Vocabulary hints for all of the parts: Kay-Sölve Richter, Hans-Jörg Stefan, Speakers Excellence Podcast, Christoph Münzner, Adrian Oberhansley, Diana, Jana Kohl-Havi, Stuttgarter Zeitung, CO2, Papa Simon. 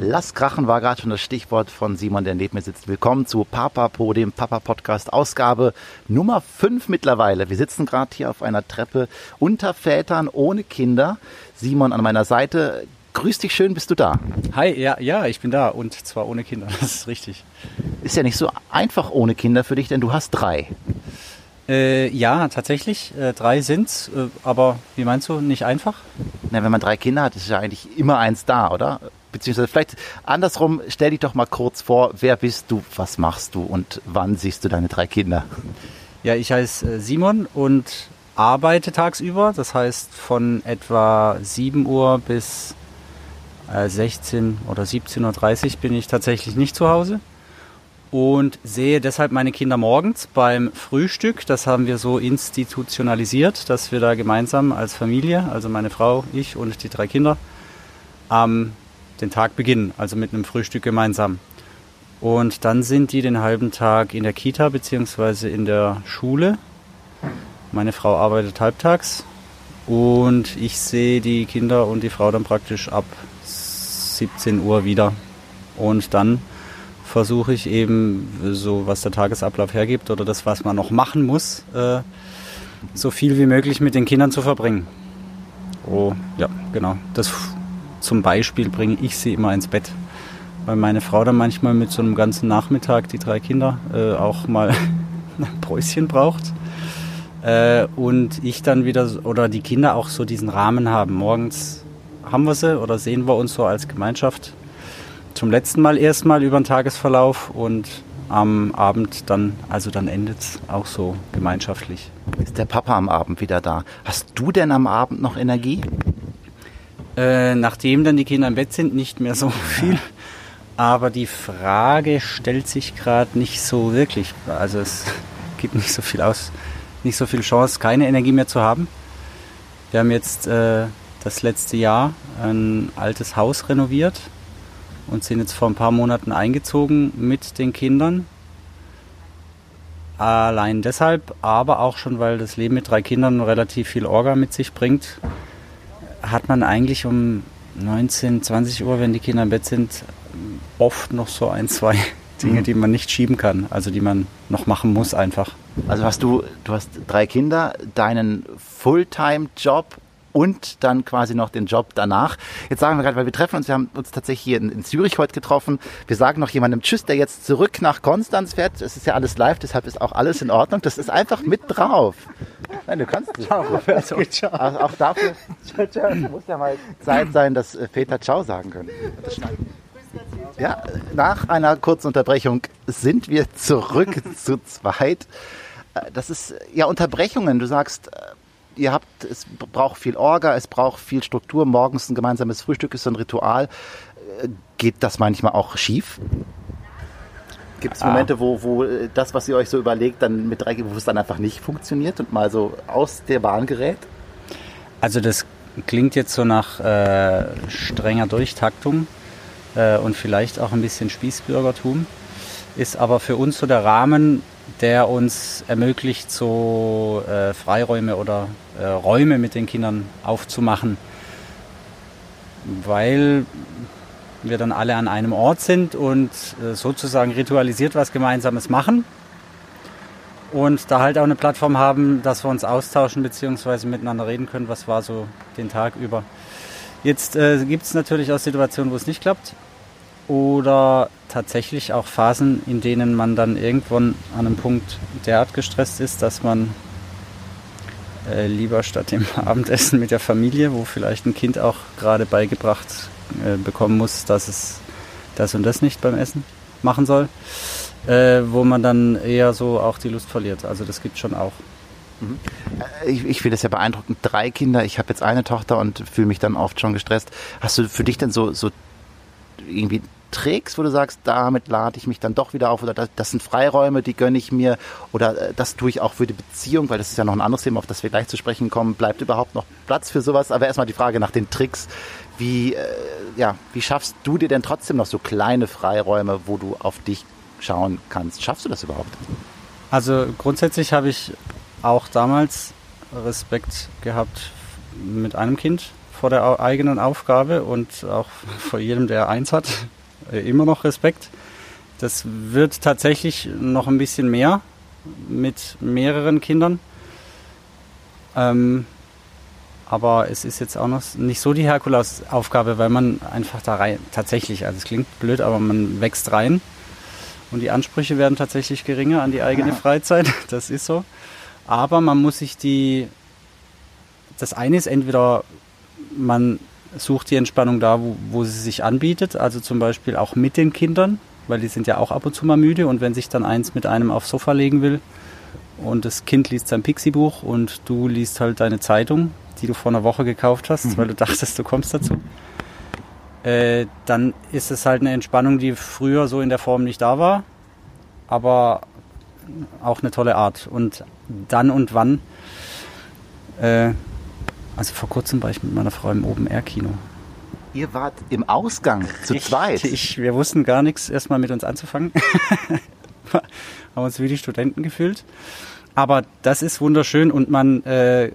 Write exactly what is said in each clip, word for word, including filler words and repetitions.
Lass krachen war gerade schon das Stichwort von Simon, der neben mir sitzt. Willkommen zu Papapo, dem Papa-Podcast, Ausgabe Nummer fünf mittlerweile. Wir sitzen gerade hier auf einer Treppe unter Vätern ohne Kinder. Simon an meiner Seite. Grüß dich, schön, bist du da? Hi, ja, ja, ich bin da und zwar ohne Kinder, das ist richtig. Ist ja nicht so einfach ohne Kinder für dich, denn du hast drei. Äh, ja, tatsächlich, äh, drei sind's, äh, aber wie meinst du, nicht einfach? Na, wenn man drei Kinder hat, ist ja eigentlich immer eins da, oder? Beziehungsweise vielleicht andersrum, stell dich doch mal kurz vor, wer bist du, was machst du und wann siehst du deine drei Kinder? Ja, ich heiße Simon und arbeite tagsüber, das heißt von etwa sieben Uhr bis sechzehn oder siebzehn Uhr dreißig bin ich tatsächlich nicht zu Hause und sehe deshalb meine Kinder morgens beim Frühstück. Das haben wir so institutionalisiert, dass wir da gemeinsam als Familie, also meine Frau, ich und die drei Kinder, ähm, den Tag beginnen, also mit einem Frühstück gemeinsam. Und dann sind die den halben Tag in der Kita bzw. in der Schule. Meine Frau arbeitet halbtags und ich sehe die Kinder und die Frau dann praktisch ab siebzehn Uhr wieder. Und dann versuche ich eben, so was der Tagesablauf hergibt oder das, was man noch machen muss, äh, so viel wie möglich mit den Kindern zu verbringen. Oh, ja, genau. Das, zum Beispiel bringe ich sie immer ins Bett, weil meine Frau dann manchmal mit so einem ganzen Nachmittag die drei Kinder äh, auch mal ein Päuschen braucht. Äh, und ich dann wieder, oder die Kinder auch so diesen Rahmen haben, morgens haben wir sie oder sehen wir uns so als Gemeinschaft zum letzten Mal erstmal über den Tagesverlauf und am Abend dann, also dann endet es auch so gemeinschaftlich. Ist der Papa am Abend wieder da? Hast du denn am Abend noch Energie? Äh, nachdem dann die Kinder im Bett sind, nicht mehr so viel. Aber die Frage stellt sich gerade nicht so wirklich. Also es gibt nicht so viel aus, nicht so viel Chance, keine Energie mehr zu haben. Wir haben jetzt äh, das letzte Jahr ein altes Haus renoviert und sind jetzt vor ein paar Monaten eingezogen mit den Kindern. Allein deshalb, aber auch schon, weil das Leben mit drei Kindern relativ viel Orga mit sich bringt, hat man eigentlich um neunzehn, zwanzig Uhr, wenn die Kinder im Bett sind, oft noch so ein, zwei Dinge, die man nicht schieben kann, also die man noch machen muss einfach. Also hast du, du hast drei Kinder, deinen Fulltime-Job und dann quasi noch den Job danach. Jetzt sagen wir gerade, weil wir treffen uns, wir haben uns tatsächlich hier in, in Zürich heute getroffen. Wir sagen noch jemandem Tschüss, der jetzt zurück nach Konstanz fährt. Es ist ja alles live, deshalb ist auch alles in Ordnung. Das ist einfach mit drauf. Nein, du kannst es. Ciao, Roberto. Ciao. Auch, auch dafür muss ja mal Zeit sein, dass Väter Ciao sagen können. Das ja, nach einer kurzen Unterbrechung sind wir zurück zu zweit. Das ist ja Unterbrechungen. Du sagst, ihr habt, es braucht viel Orga, es braucht viel Struktur. Morgens ein gemeinsames Frühstück ist so ein Ritual. Geht das manchmal auch schief? Gibt es Momente, ah. wo, wo das, was ihr euch so überlegt, dann mit drei, wo es dann einfach nicht funktioniert und mal so aus der Bahn gerät? Also das klingt jetzt so nach äh, strenger Durchtaktung äh, und vielleicht auch ein bisschen Spießbürgertum. Ist aber für uns so der Rahmen, der uns ermöglicht, so äh, Freiräume oder äh, Räume mit den Kindern aufzumachen, weil wir dann alle an einem Ort sind und äh, sozusagen ritualisiert was Gemeinsames machen und da halt auch eine Plattform haben, dass wir uns austauschen bzw. miteinander reden können, was war so den Tag über. Jetzt äh, gibt es natürlich auch Situationen, wo es nicht klappt. Oder tatsächlich auch Phasen, in denen man dann irgendwann an einem Punkt derart gestresst ist, dass man äh, lieber statt dem Abendessen mit der Familie, wo vielleicht ein Kind auch gerade beigebracht äh, bekommen muss, dass es das und das nicht beim Essen machen soll, äh, wo man dann eher so auch die Lust verliert. Also das gibt es schon auch. Ich, ich finde das ja beeindruckend. Drei Kinder, ich habe jetzt eine Tochter und fühle mich dann oft schon gestresst. Hast du für dich denn so... so irgendwie Tricks, wo du sagst, damit lade ich mich dann doch wieder auf oder das, das sind Freiräume, die gönne ich mir oder das tue ich auch für die Beziehung, weil das ist ja noch ein anderes Thema, auf das wir gleich zu sprechen kommen. Bleibt überhaupt noch Platz für sowas? Aber erstmal die Frage nach den Tricks. Wie, äh, ja, wie schaffst du dir denn trotzdem noch so kleine Freiräume, wo du auf dich schauen kannst? Schaffst du das überhaupt? Also grundsätzlich habe ich auch damals Respekt gehabt mit einem Kind vor der eigenen Aufgabe und auch vor jedem, der eins hat, immer noch Respekt. Das wird tatsächlich noch ein bisschen mehr mit mehreren Kindern. Ähm, aber es ist jetzt auch noch nicht so die Herkulesaufgabe, weil man einfach da rein, tatsächlich, also es klingt blöd, aber man wächst rein. Und die Ansprüche werden tatsächlich geringer an die eigene Freizeit, das ist so. Aber man muss sich die, das eine ist entweder, man sucht die Entspannung da, wo, wo sie sich anbietet, also zum Beispiel auch mit den Kindern, weil die sind ja auch ab und zu mal müde und wenn sich dann eins mit einem aufs Sofa legen will und das Kind liest sein Pixie-Buch und du liest halt deine Zeitung, die du vor einer Woche gekauft hast, mhm. weil du dachtest, du kommst dazu. Äh, dann ist es halt eine Entspannung, die früher so in der Form nicht da war, aber auch eine tolle Art. Und dann und wann, äh, also vor kurzem war ich mit meiner Frau im Open-Air-Kino. Ihr wart im Ausgang zu zweit? Ich, wir wussten gar nichts, erstmal mit uns anzufangen. Haben uns wie die Studenten gefühlt. Aber das ist wunderschön und man... Äh,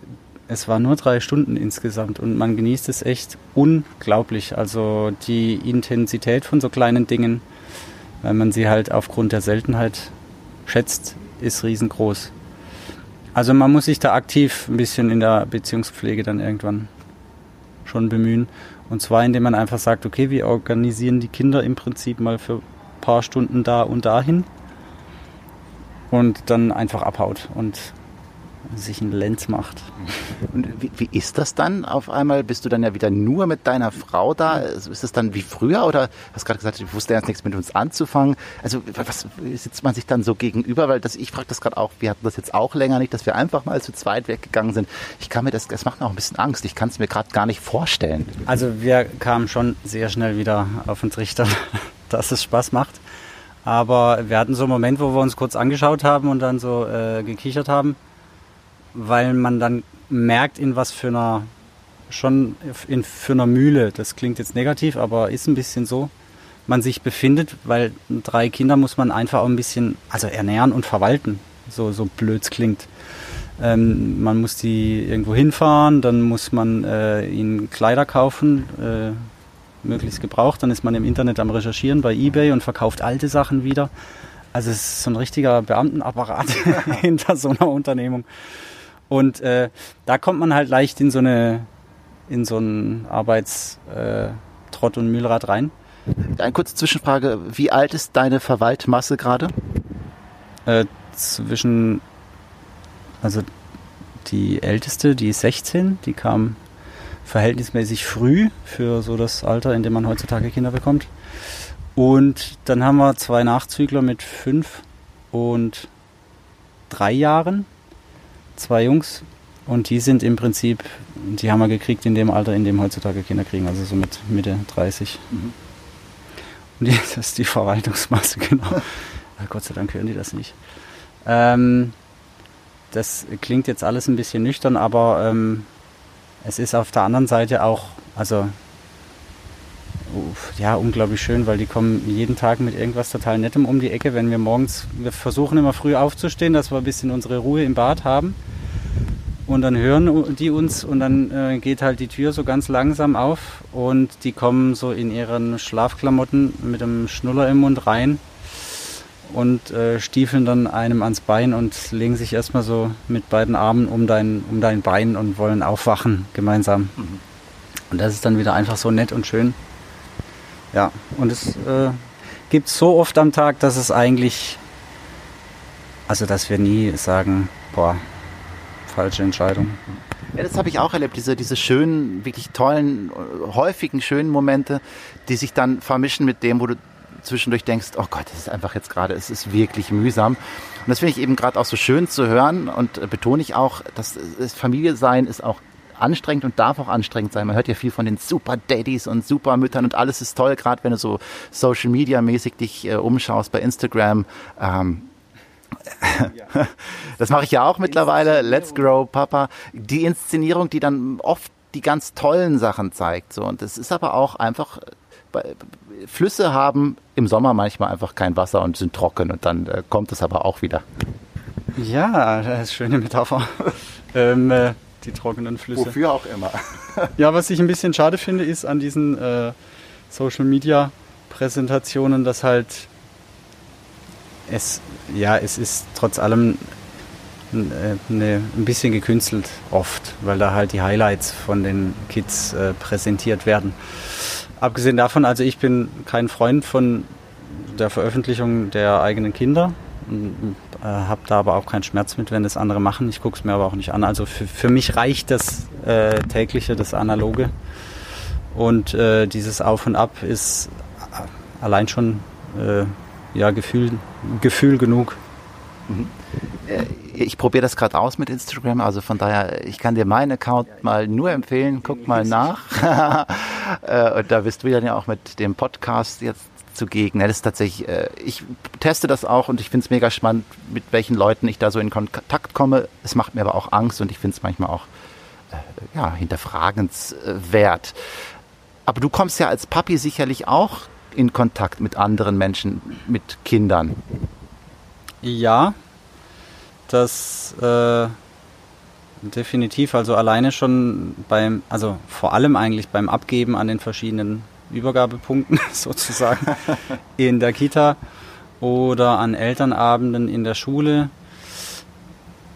Es waren nur drei Stunden insgesamt und man genießt es echt unglaublich. Also die Intensität von so kleinen Dingen, weil man sie halt aufgrund der Seltenheit schätzt, ist riesengroß. Also man muss sich da aktiv ein bisschen in der Beziehungspflege dann irgendwann schon bemühen. Und zwar indem man einfach sagt, okay, wir organisieren die Kinder im Prinzip mal für ein paar Stunden da und dahin und dann einfach abhaut und sich ein Lenz macht. Und wie, wie ist das dann auf einmal? Bist du dann ja wieder nur mit deiner Frau da? Ist das dann wie früher? Oder hast gerade gesagt, ich wusste erst nichts mit uns anzufangen. Also was sitzt man sich dann so gegenüber? Weil das, ich frage das gerade auch, wir hatten das jetzt auch länger nicht, dass wir einfach mal zu zweit weggegangen sind. Ich kann mir das, das macht mir auch ein bisschen Angst. Ich kann es mir gerade gar nicht vorstellen. Also wir kamen schon sehr schnell wieder auf den Trichter, dass es Spaß macht. Aber wir hatten so einen Moment, wo wir uns kurz angeschaut haben und dann so äh, gekichert haben. Weil man dann merkt, in was für einer, schon in für einer Mühle, das klingt jetzt negativ, aber ist ein bisschen so, man sich befindet, weil drei Kinder muss man einfach auch ein bisschen, also ernähren und verwalten, so, so blöd es klingt. Ähm, man muss die irgendwo hinfahren, dann muss man äh, ihnen Kleider kaufen, äh, möglichst gebraucht, dann ist man im Internet am Recherchieren bei eBay und verkauft alte Sachen wieder. Also es ist so ein richtiger Beamtenapparat hinter so einer Unternehmung. Und äh, da kommt man halt leicht in so eine, in so einen Arbeitstrott und Mühlrad rein. Eine kurze Zwischenfrage. Wie alt ist deine Verwaltmasse gerade? Äh, zwischen, also die Älteste, die ist sechzehn, die kam verhältnismäßig früh für so das Alter, in dem man heutzutage Kinder bekommt. Und dann haben wir zwei Nachzügler mit fünf und drei Jahren. Zwei Jungs und die sind im Prinzip, die haben wir gekriegt in dem Alter, in dem heutzutage Kinder kriegen, also so mit Mitte dreißig. Mhm. Und die, das ist die Verwaltungsmasse, genau. Gott sei Dank hören die das nicht. Ähm, das klingt jetzt alles ein bisschen nüchtern, aber ähm, es ist auf der anderen Seite auch, also ja, unglaublich schön, weil die kommen jeden Tag mit irgendwas total Nettem um die Ecke, wenn wir morgens, wir versuchen immer früh aufzustehen, dass wir ein bisschen unsere Ruhe im Bad haben und dann hören die uns und dann äh, geht halt die Tür so ganz langsam auf und die kommen so in ihren Schlafklamotten mit einem Schnuller im Mund rein und äh, stiefeln dann einem ans Bein und legen sich erstmal so mit beiden Armen um dein, um dein Bein und wollen aufwachen gemeinsam. Und das ist dann wieder einfach so nett und schön. Ja, und es äh, gibt so oft am Tag, dass es eigentlich, also dass wir nie sagen, boah, falsche Entscheidung. Ja, das habe ich auch erlebt, diese, diese schönen, wirklich tollen, häufigen schönen Momente, die sich dann vermischen mit dem, wo du zwischendurch denkst, oh Gott, das ist einfach jetzt gerade, es ist wirklich mühsam. Und das finde ich eben gerade auch so schön zu hören und betone ich auch, dass Familie sein ist auch anstrengend und darf auch anstrengend sein. Man hört ja viel von den Super-Daddies und Super-Müttern und alles ist toll, gerade wenn du so Social-Media-mäßig dich äh, umschaust bei Instagram. Ähm, das mache ich ja auch mittlerweile. Let's Grow Papa. Die Inszenierung, die dann oft die ganz tollen Sachen zeigt. So. Und es ist aber auch einfach, Flüsse haben im Sommer manchmal einfach kein Wasser und sind trocken und dann äh, kommt es aber auch wieder. Ja, das ist eine schöne Metapher. ähm, äh, die trockenen Flüsse. Wofür auch immer. Ja, was ich ein bisschen schade finde, ist an diesen äh, Social-Media-Präsentationen, dass halt es, ja, es ist trotz allem ne, ne, ein bisschen gekünstelt oft, weil da halt die Highlights von den Kids äh, präsentiert werden. Abgesehen davon, also ich bin kein Freund von der Veröffentlichung der eigenen Kinder, äh, habe da aber auch keinen Schmerz mit, wenn das andere machen. Ich gucke es mir aber auch nicht an. Also für, für mich reicht das äh, tägliche, das analoge. Und äh, dieses Auf und Ab ist allein schon äh, ja, Gefühl, Gefühl genug. Mhm. Ich probiere das gerade aus mit Instagram, also von daher, ich kann dir meinen Account mal nur empfehlen, guck mal nach. Und da bist du dann ja auch mit dem Podcast jetzt zugegen. Das ist tatsächlich, ich teste das auch und ich finde es mega spannend, mit welchen Leuten ich da so in Kontakt komme. Es macht mir aber auch Angst und ich finde es manchmal auch ja, hinterfragenswert. Aber du kommst ja als Papi sicherlich auch in Kontakt mit anderen Menschen, mit Kindern. Ja, das äh, definitiv, also alleine schon beim, also vor allem eigentlich beim Abgeben an den verschiedenen Übergabepunkten sozusagen in der Kita oder an Elternabenden in der Schule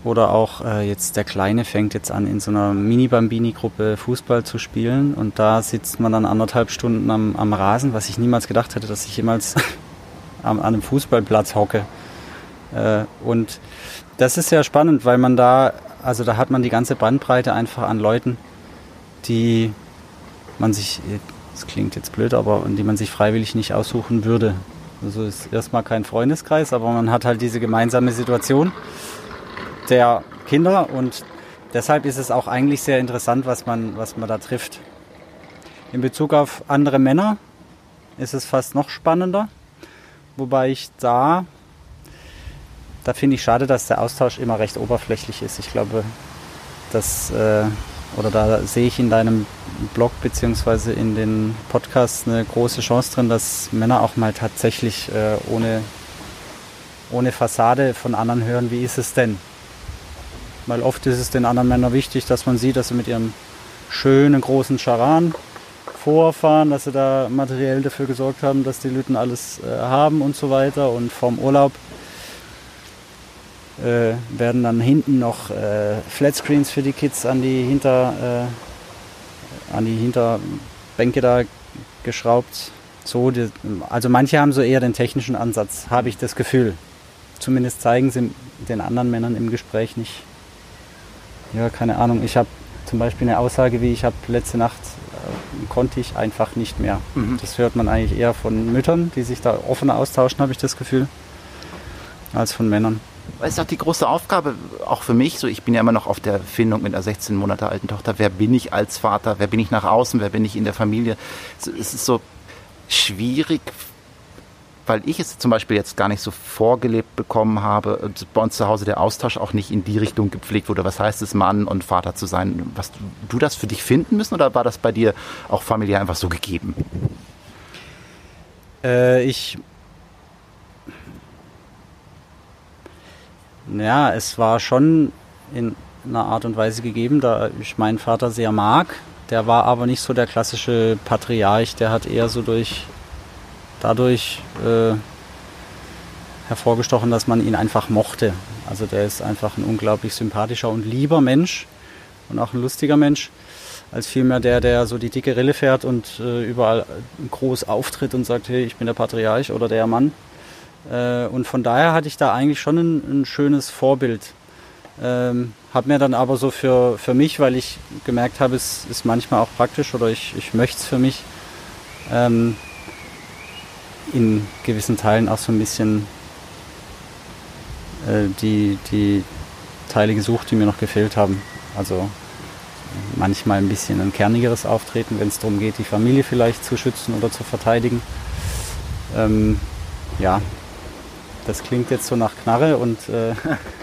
oder auch äh, jetzt der Kleine fängt jetzt an in so einer Mini-Bambini-Gruppe Fußball zu spielen und da sitzt man dann anderthalb Stunden am, am Rasen, was ich niemals gedacht hätte, dass ich jemals an, an einem Fußballplatz hocke. Und das ist sehr spannend, weil man da, also da hat man die ganze Bandbreite einfach an Leuten, die man sich, das klingt jetzt blöd, aber die man sich freiwillig nicht aussuchen würde. Also ist erstmal kein Freundeskreis, aber man hat halt diese gemeinsame Situation der Kinder und deshalb ist es auch eigentlich sehr interessant, was man, was man da trifft. In Bezug auf andere Männer ist es fast noch spannender, wobei ich da... Da finde ich schade, dass der Austausch immer recht oberflächlich ist. Ich glaube, das, äh, oder da sehe ich in deinem Blog beziehungsweise in den Podcasts eine große Chance drin, dass Männer auch mal tatsächlich äh, ohne, ohne Fassade von anderen hören, wie ist es denn? Weil oft ist es den anderen Männern wichtig, dass man sieht, dass sie mit ihrem schönen großen Charan vorfahren, dass sie da materiell dafür gesorgt haben, dass die Lütten alles äh, haben und so weiter und vorm Urlaub Äh, werden dann hinten noch äh, Flatscreens für die Kids an die Hinter äh, an die Hinterbänke da geschraubt. So, die, also manche haben so eher den technischen Ansatz, habe ich das Gefühl. Zumindest zeigen sie den anderen Männern im Gespräch nicht. Ja, keine Ahnung. Ich habe zum Beispiel eine Aussage wie ich habe letzte Nacht äh, konnte ich einfach nicht mehr. Mhm. Das hört man eigentlich eher von Müttern, die sich da offener austauschen, habe ich das Gefühl, als von Männern. Das ist auch die große Aufgabe, auch für mich, so ich bin ja immer noch auf der Findung mit einer sechzehn Monate alten Tochter, wer bin ich als Vater, wer bin ich nach außen, wer bin ich in der Familie, es ist so schwierig, weil ich es zum Beispiel jetzt gar nicht so vorgelebt bekommen habe und bei uns zu Hause der Austausch auch nicht in die Richtung gepflegt wurde, was heißt es Mann und Vater zu sein, was du das für dich finden müssen oder war das bei dir auch familiär einfach so gegeben? Äh, ich Ja, es war schon in einer Art und Weise gegeben, da ich meinen Vater sehr mag. Der war aber nicht so der klassische Patriarch, der hat eher so durch dadurch äh, hervorgestochen, dass man ihn einfach mochte. Also der ist einfach ein unglaublich sympathischer und lieber Mensch und auch ein lustiger Mensch, als vielmehr der, der so die dicke Rille fährt und äh, überall groß auftritt und sagt, hey, ich bin der Patriarch oder der Mann. Und von daher hatte ich da eigentlich schon ein, ein schönes Vorbild. Ähm, habe mir dann aber so für, für mich, weil ich gemerkt habe, es ist manchmal auch praktisch oder ich, ich möchte es für mich, ähm, in gewissen Teilen auch so ein bisschen äh, die, die Teile gesucht, die mir noch gefehlt haben. Also manchmal ein bisschen ein kernigeres Auftreten, wenn es darum geht, die Familie vielleicht zu schützen oder zu verteidigen. Ähm, ja. Das klingt jetzt so nach Knarre, und, äh,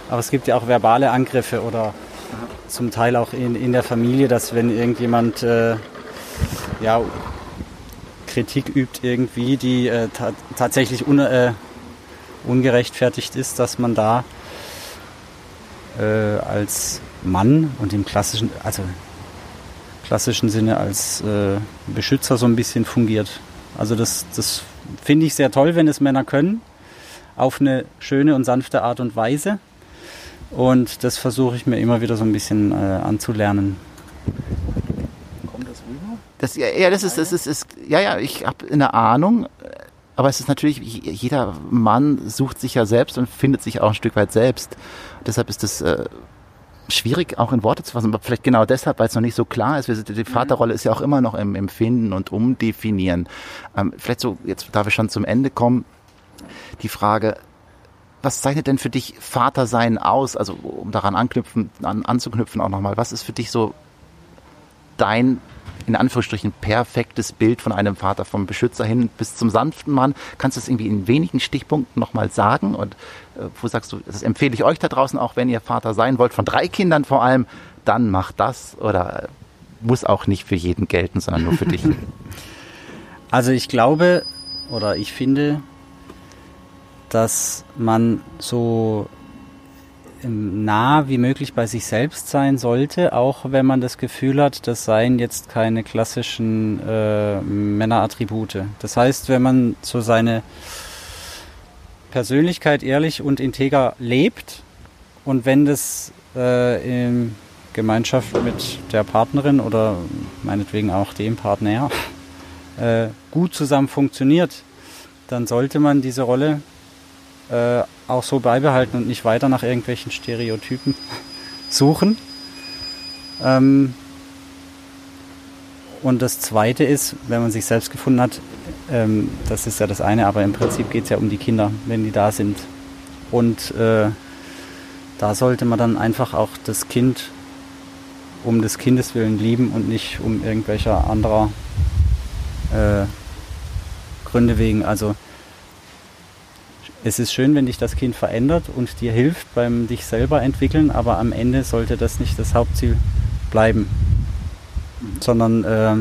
aber es gibt ja auch verbale Angriffe oder zum Teil auch in, in der Familie, dass wenn irgendjemand äh, ja, Kritik übt irgendwie, die äh, ta- tatsächlich un- äh, ungerechtfertigt ist, dass man da äh, als Mann und im klassischen, also klassischen Sinne als äh, Beschützer so ein bisschen fungiert. Also das, das finde ich sehr toll, wenn es Männer können, auf eine schöne und sanfte Art und Weise. Und das versuche ich mir immer wieder so ein bisschen äh, anzulernen. Kommt das rüber? Das, ja, ja, das ist, das ist, ist, ja, ja, ich habe eine Ahnung, aber es ist natürlich, jeder Mann sucht sich ja selbst und findet sich auch ein Stück weit selbst. Deshalb ist das äh, schwierig auch in Worte zu fassen, aber vielleicht genau deshalb, weil es noch nicht so klar ist. Die Vaterrolle ist ja auch immer noch im Empfinden und Umdefinieren. Ähm, vielleicht so, jetzt darf ich schon zum Ende kommen, die Frage, was zeichnet denn für dich Vatersein aus? Also um daran anknüpfen, an, anzuknüpfen auch nochmal, was ist für dich so dein, in Anführungsstrichen, perfektes Bild von einem Vater, vom Beschützer hin bis zum sanften Mann? Kannst du das irgendwie in wenigen Stichpunkten nochmal sagen? Und äh, wo sagst du, das empfehle ich euch da draußen auch, wenn ihr Vater sein wollt, von drei Kindern vor allem, dann macht das, oder muss auch nicht für jeden gelten, sondern nur für dich? Also ich glaube, oder ich finde, dass man so nah wie möglich bei sich selbst sein sollte, auch wenn man das Gefühl hat, das seien jetzt keine klassischen äh, Männerattribute. Das heißt, wenn man so seine Persönlichkeit ehrlich und integer lebt und wenn das äh, in Gemeinschaft mit der Partnerin oder meinetwegen auch dem Partner äh, gut zusammen funktioniert, dann sollte man diese Rolle Äh, auch so beibehalten und nicht weiter nach irgendwelchen Stereotypen suchen. Ähm und das Zweite ist, wenn man sich selbst gefunden hat, ähm, das ist ja das eine, aber im Prinzip geht es ja um die Kinder, wenn die da sind. Und äh, da sollte man dann einfach auch das Kind um des Kindes willen lieben und nicht um irgendwelcher anderer äh, Gründe wegen. Also es ist schön, wenn dich das Kind verändert und dir hilft beim dich selber entwickeln, aber am Ende sollte das nicht das Hauptziel bleiben, sondern äh,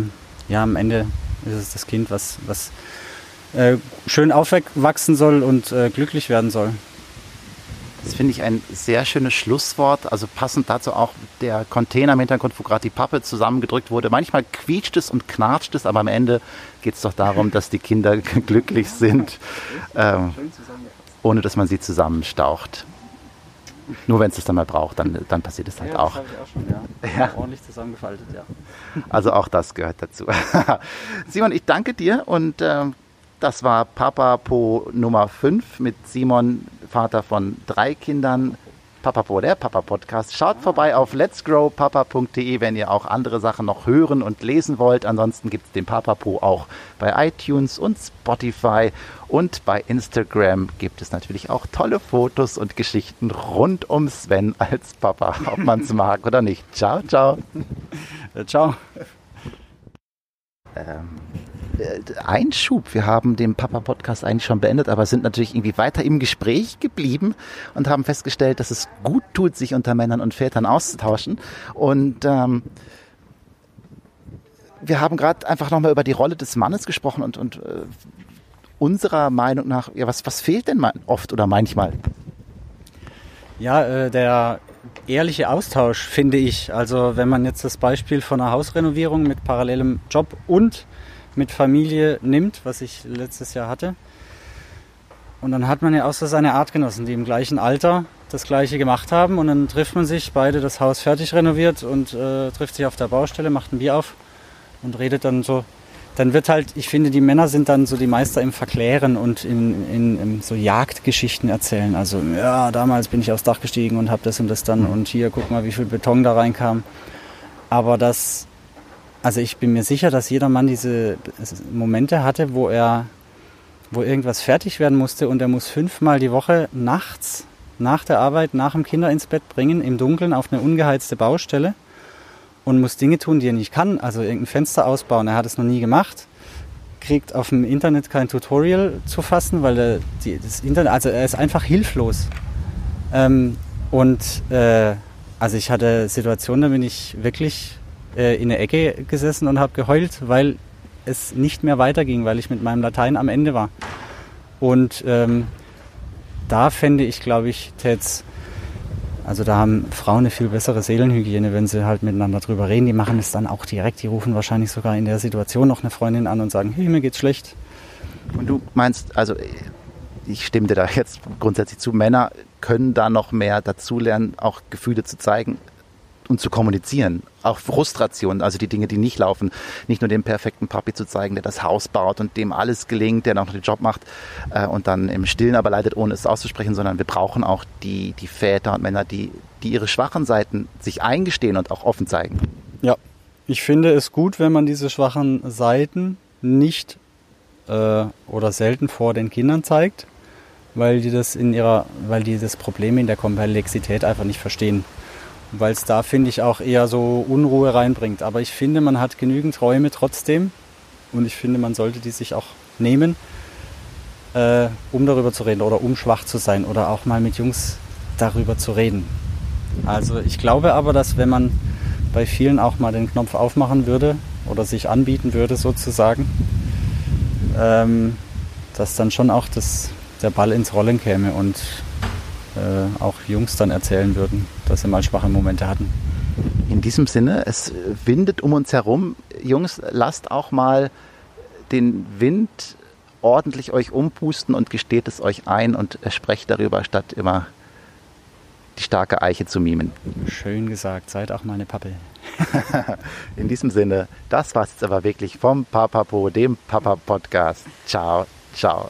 ja, am Ende ist es das Kind, was, was äh, schön aufwachsen soll und äh, glücklich werden soll. Das finde ich ein sehr schönes Schlusswort, also passend dazu auch der Container im Hintergrund, wo gerade die Pappe zusammengedrückt wurde. Manchmal quietscht es und knatscht es, aber am Ende geht es doch darum, dass die Kinder glücklich sind, ähm, ohne dass man sie zusammenstaucht. Nur wenn es das dann mal braucht, dann, dann passiert es halt ja, auch. Das habe ich auch schon, ja. Ja. Ordentlich zusammengefaltet, ja. Also auch das gehört dazu. Simon, ich danke dir und ähm, das war Papa Po Nummer fünf mit Simon, Vater von drei Kindern. Papa Po, der Papa-Podcast. Schaut vorbei auf letsgrowpapa punkt de, wenn ihr auch andere Sachen noch hören und lesen wollt. Ansonsten gibt es den Papa Po auch bei iTunes und Spotify. Und bei Instagram gibt es natürlich auch tolle Fotos und Geschichten rund um Sven als Papa, ob man es mag oder nicht. Ciao, ciao. Ciao. Ähm... Ein Schub. Wir haben den Papa-Podcast eigentlich schon beendet, aber sind natürlich irgendwie weiter im Gespräch geblieben und haben festgestellt, dass es gut tut, sich unter Männern und Vätern auszutauschen. Und ähm, wir haben gerade einfach nochmal über die Rolle des Mannes gesprochen und, und äh, unserer Meinung nach, ja, was, was fehlt denn oft oder manchmal? Ja, äh, der ehrliche Austausch, finde ich. Also wenn man jetzt das Beispiel von einer Hausrenovierung mit parallelem Job und mit Familie nimmt, was ich letztes Jahr hatte. Und dann hat man ja auch so seine Artgenossen, die im gleichen Alter das Gleiche gemacht haben. Und dann trifft man sich, beide das Haus fertig renoviert und äh, trifft sich auf der Baustelle, macht ein Bier auf und redet dann so. Dann wird halt, ich finde, die Männer sind dann so die Meister im Verklären und in, in, in so Jagdgeschichten erzählen. Also, ja, damals bin ich aufs Dach gestiegen und hab das und das dann. Und hier, guck mal, wie viel Beton da reinkam. Aber das... Also ich bin mir sicher, dass jeder Mann diese Momente hatte, wo er, wo irgendwas fertig werden musste und er muss fünfmal die Woche nachts, nach der Arbeit, nach dem Kinder ins Bett bringen, im Dunkeln auf eine ungeheizte Baustelle und muss Dinge tun, die er nicht kann, also irgendein Fenster ausbauen. Er hat es noch nie gemacht, kriegt auf dem Internet kein Tutorial zu fassen, weil er die, das Internet, also er ist einfach hilflos. Ähm, und äh, also ich hatte Situationen, da bin ich wirklich in der Ecke gesessen und habe geheult, weil es nicht mehr weiterging, weil ich mit meinem Latein am Ende war. Und ähm, da fände ich, glaube ich, tät's Also da haben Frauen eine viel bessere Seelenhygiene, wenn sie halt miteinander drüber reden. Die machen es dann auch direkt. Die rufen wahrscheinlich sogar in der Situation noch eine Freundin an und sagen, hey, mir geht's schlecht. Und du meinst, also ich stimme dir da jetzt grundsätzlich zu, Männer können da noch mehr dazulernen, auch Gefühle zu zeigen und zu kommunizieren. Auch Frustrationen, also die Dinge, die nicht laufen. Nicht nur dem perfekten Papi zu zeigen, der das Haus baut und dem alles gelingt, der noch den Job macht äh, und dann im Stillen aber leidet, ohne es auszusprechen, sondern wir brauchen auch die, die Väter und Männer, die, die ihre schwachen Seiten sich eingestehen und auch offen zeigen. Ja, ich finde es gut, wenn man diese schwachen Seiten nicht äh, oder selten vor den Kindern zeigt, weil die das in ihrer, weil die das Problem in der Komplexität einfach nicht verstehen. Weil es da, finde ich, auch eher so Unruhe reinbringt. Aber ich finde, man hat genügend Räume trotzdem. Und ich finde, man sollte die sich auch nehmen, äh, um darüber zu reden oder um schwach zu sein oder auch mal mit Jungs darüber zu reden. Also ich glaube aber, dass wenn man bei vielen auch mal den Knopf aufmachen würde oder sich anbieten würde sozusagen, ähm, dass dann schon auch das, der Ball ins Rollen käme und Äh, auch Jungs dann erzählen würden, dass sie mal schwache Momente hatten. In diesem Sinne, es windet um uns herum. Jungs, lasst auch mal den Wind ordentlich euch umpusten und gesteht es euch ein und sprecht darüber, statt immer die starke Eiche zu mimen. Schön gesagt, seid auch mal eine Pappel. In diesem Sinne, das war's jetzt aber wirklich vom Papapo, dem Papa-Podcast. Ciao, ciao.